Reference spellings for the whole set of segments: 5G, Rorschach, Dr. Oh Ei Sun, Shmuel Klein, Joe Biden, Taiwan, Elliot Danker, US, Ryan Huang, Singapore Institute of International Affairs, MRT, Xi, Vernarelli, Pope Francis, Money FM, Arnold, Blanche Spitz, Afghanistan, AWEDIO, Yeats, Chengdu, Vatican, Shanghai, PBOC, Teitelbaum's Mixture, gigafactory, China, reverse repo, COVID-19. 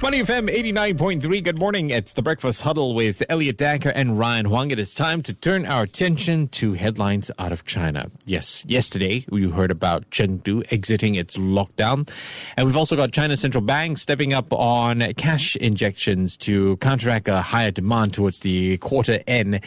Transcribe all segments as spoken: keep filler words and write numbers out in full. Money F M eighty-nine point three, good morning. It's the Breakfast Huddle with Elliot Danker and Ryan Huang. It is time to turn our attention to headlines out of China. Yes, yesterday you heard about Chengdu exiting its lockdown. And we've also got China's central bank stepping up on cash injections to counteract a higher demand towards the quarter end.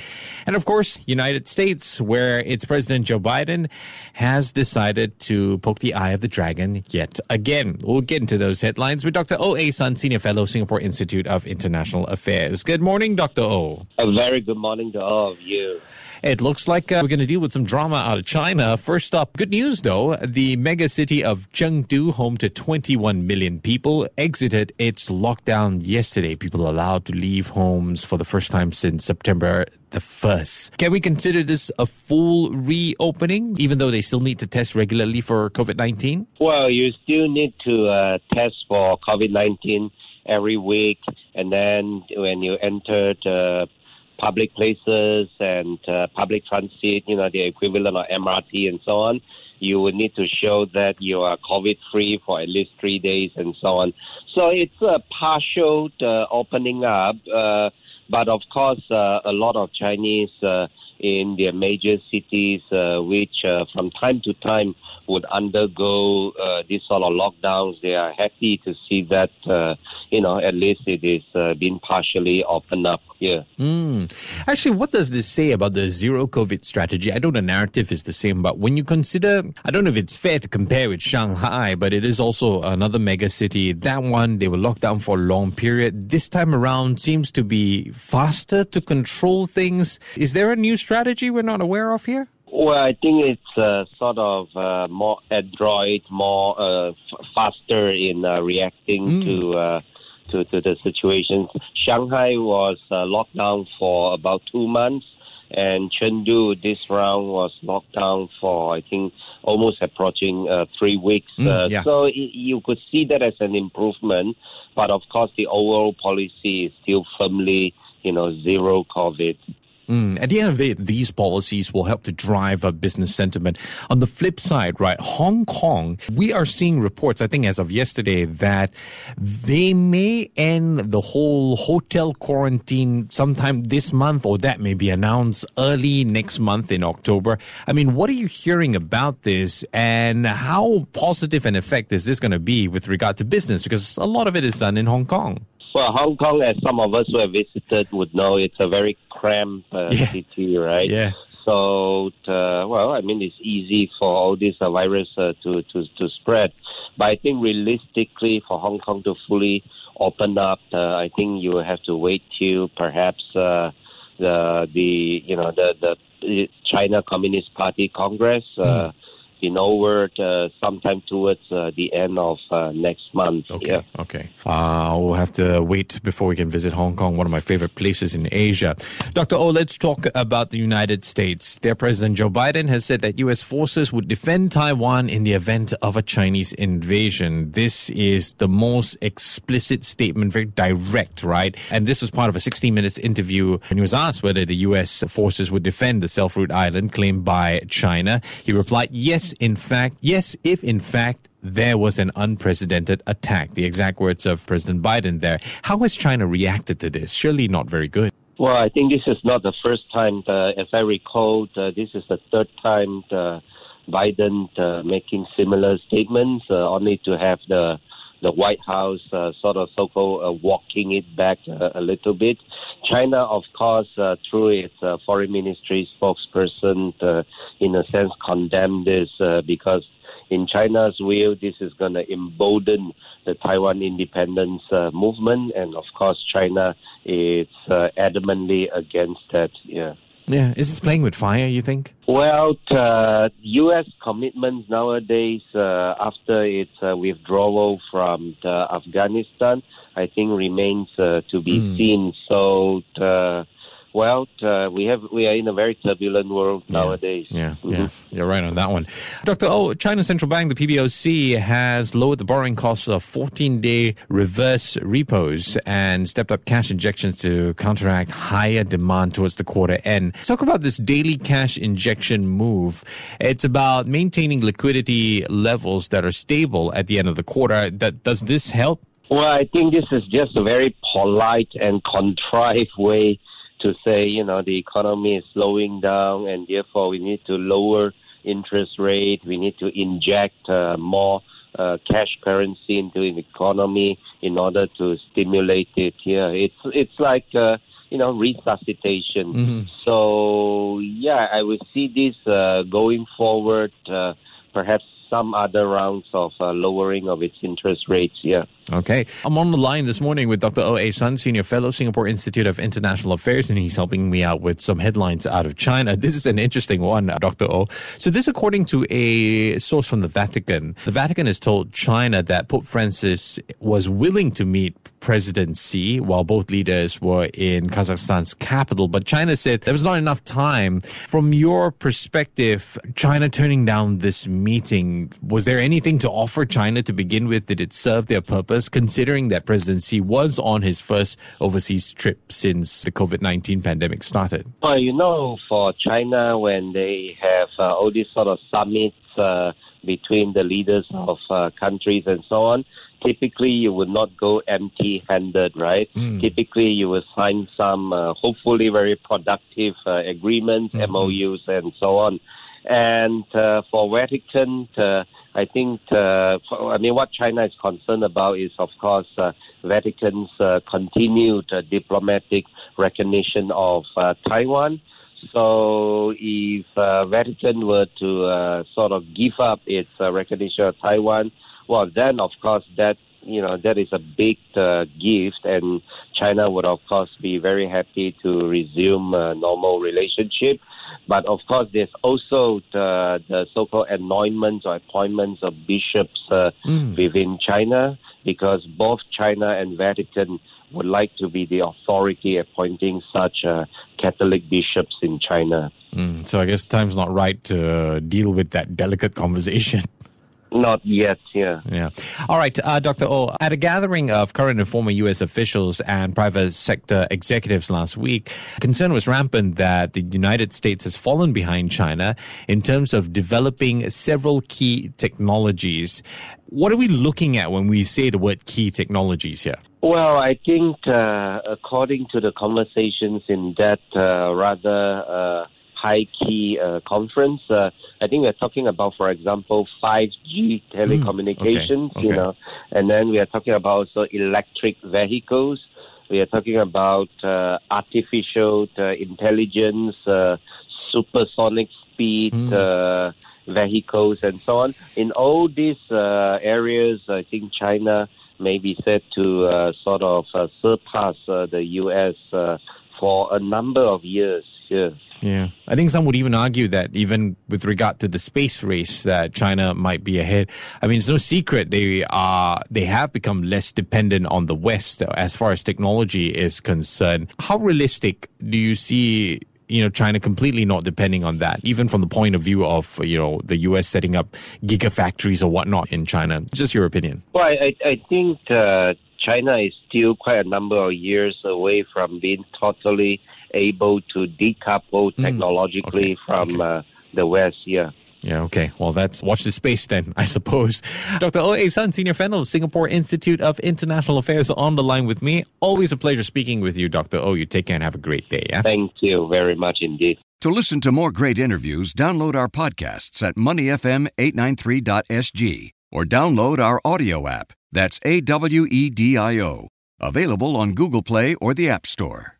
And of course, United States, where its President Joe Biden has decided to poke the eye of the dragon yet again. We'll get into those headlines with Doctor Oh Ei Sun, Senior Fellow, Singapore Institute of International Affairs. Good morning, Doctor Oh. A very good morning to all of you. It looks like uh, we're going to deal with some drama out of China. First up, good news though, the mega city of Chengdu, home to twenty-one million people, exited its lockdown yesterday. People allowed to leave homes for the first time since September the first. Can we consider this a full reopening, even though they still need to test regularly for COVID nineteen? Well, you still need to uh, test for COVID nineteen every week. And then when you enter the public places and uh, public transit, you know, the equivalent of M R T and so on, you will need to show that you are COVID-free for at least three days and so on. So it's a partial uh, opening up, uh, but of course, uh, a lot of Chinese uh, in their major cities, uh, which uh, from time to time would undergo uh, this sort of lockdowns, they are happy to see that, uh, you know, at least it is uh, being partially opened up here. Mm. Actually, what does this say about the zero COVID strategy? I know the narrative is the same, but when you consider, I don't know if it's fair to compare with Shanghai, but it is also another mega city. That one, they were locked down for a long period. This time around seems to be faster to control things. Is there a new strategy we're not aware of here? Well, I think it's uh, sort of uh, more adroit, more uh, f- faster in uh, reacting mm. to, uh, to to the situations. Shanghai was uh, locked down for about two months, and Chengdu this round was locked down for, I think, almost approaching uh, three weeks. Mm, uh, yeah. So it, you could see that as an improvement, but of course the overall policy is still firmly, you know, zero COVID. Mm. At the end of the day, these policies will help to drive a business sentiment. On the flip side, right, Hong Kong, we are seeing reports, I think as of yesterday, that they may end the whole hotel quarantine sometime this month, or that may be announced early next month in October. I mean, what are you hearing about this, and how positive an effect is this going to be with regard to business? Because a lot of it is done in Hong Kong. Well, Hong Kong, as some of us who have visited would know, it's a very cramped uh, yeah. city, right? Yeah. So, uh, well, I mean, it's easy for all these uh, virus uh, to, to, to spread. But I think realistically, for Hong Kong to fully open up, uh, I think you have to wait till perhaps uh, the, the, you know, the, the China Communist Party Congress uh, mm. in over uh, sometime towards uh, the end of uh, next month. Okay, yeah. okay. Uh, we'll have to wait before we can visit Hong Kong, one of my favorite places in Asia. Doctor Oh, let's talk about the United States. Their President Joe Biden has said that U S forces would defend Taiwan in the event of a Chinese invasion. This is the most explicit statement, very direct, right? And this was part of a sixteen minutes interview, and he was asked whether the U S forces would defend the Self-Ruled Island claimed by China. He replied, yes, in fact, yes, if in fact there was an unprecedented attack. The exact words of President Biden there. How has China reacted to this? Surely not very good. Well, I think this is not the first time. Uh, as I recall, uh, this is the third time uh, Biden uh, making similar statements, uh, only to have the the White House uh, sort of so-called uh, walking it back uh, a little bit. China, of course, uh, through its uh, foreign ministry spokesperson, uh, in a sense, condemned this uh, because in China's view, this is going to embolden the Taiwan independence uh, movement. And, of course, China is uh, adamantly against that. Yeah. Yeah, is this playing with fire, you think? Well, uh, U S commitments nowadays, uh, after its uh, withdrawal from the Afghanistan, I think remains uh, to be mm. seen. So, uh, well, uh, we have we are in a very turbulent world yeah. nowadays. Yeah, mm-hmm. yeah, you're right on that one. Doctor Oh, China's central bank, the P B O C, has lowered the borrowing costs of fourteen-day reverse repos and stepped up cash injections to counteract higher demand towards the quarter end. Let's talk about this daily cash injection move. It's about maintaining liquidity levels that are stable at the end of the quarter. That, does this help? Well, I think this is just a very polite and contrived way to say, you know, the economy is slowing down and therefore we need to lower interest rate. We need to inject uh, more uh, cash currency into the economy in order to stimulate it. Yeah, it's it's like, uh, you know, resuscitation. Mm-hmm. So, yeah, I would see this uh, going forward, uh, perhaps some other rounds of uh, lowering of its interest rates, yeah. Okay. I'm on the line this morning with Doctor Oh Ei Sun, Senior Fellow, Singapore Institute of International Affairs, and he's helping me out with some headlines out of China. This is an interesting one, Doctor Oh. So this, according to a source from the Vatican, the Vatican has told China that Pope Francis was willing to meet President Xi while both leaders were in Kazakhstan's capital, but China said there was not enough time. From your perspective, China turning down this meeting, was there anything to offer China to begin with? Did it serve their purpose, considering that President Xi was on his first overseas trip since the covid nineteen pandemic started? Well, you know, for China, when they have uh, all these sort of summits uh, between the leaders of uh, countries and so on, typically you would not go empty-handed, right? Mm. Typically you will sign some uh, hopefully very productive uh, agreements, mm-hmm. M O Us and so on. And uh, for Vatican, uh, I think, uh, for, I mean, what China is concerned about is, of course, uh, Vatican's uh, continued uh, diplomatic recognition of uh, Taiwan. So if uh, Vatican were to uh, sort of give up its uh, recognition of Taiwan, well, then, of course, that, you know, that is a big uh, gift, and China would, of course, be very happy to resume a normal relationship. But, of course, there's also the, the so-called anointments or appointments of bishops uh, mm. within China, because both China and Vatican would like to be the authority appointing such uh, Catholic bishops in China. Mm. So I guess time's not right to deal with that delicate conversation. Not yet, yeah. Yeah. All right, uh, Doctor Oh, at a gathering of current and former U S officials and private sector executives last week, concern was rampant that the United States has fallen behind China in terms of developing several key technologies. What are we looking at when we say the word key technologies here? Well, I think uh, according to the conversations in that uh, rather... Uh, high-key uh, conference. Uh, I think we're talking about, for example, five G telecommunications, mm, okay, you okay. know, and then we are talking about also electric vehicles. We are talking about uh, artificial uh, intelligence, uh, supersonic speed mm. uh, vehicles, and so on. In all these uh, areas, I think China may be said to uh, sort of uh, surpass uh, the U S uh, for a number of years here. Yeah, I think some would even argue that even with regard to the space race, that China might be ahead. I mean, it's no secret they are they have become less dependent on the West as far as technology is concerned. How realistic do you see, you know, China completely not depending on that, even from the point of view of, you know, the U S setting up gigafactories or whatnot in China? Just your opinion. Well, I, I think uh, China is still quite a number of years away from being totally able to decouple technologically mm, okay, from okay. Uh, the West, yeah. Yeah, okay. Well, that's watch the space then, I suppose. Doctor Oh Ei Sun, Senior Fellow, Singapore Institute of International Affairs, on the line with me. Always a pleasure speaking with you, Doctor Oh. You take care and have a great day. Yeah? Thank you very much indeed. To listen to more great interviews, download our podcasts at money f m eight nine three dot s g or download our audio app. That's A W E D I O. Available on Google Play or the App Store.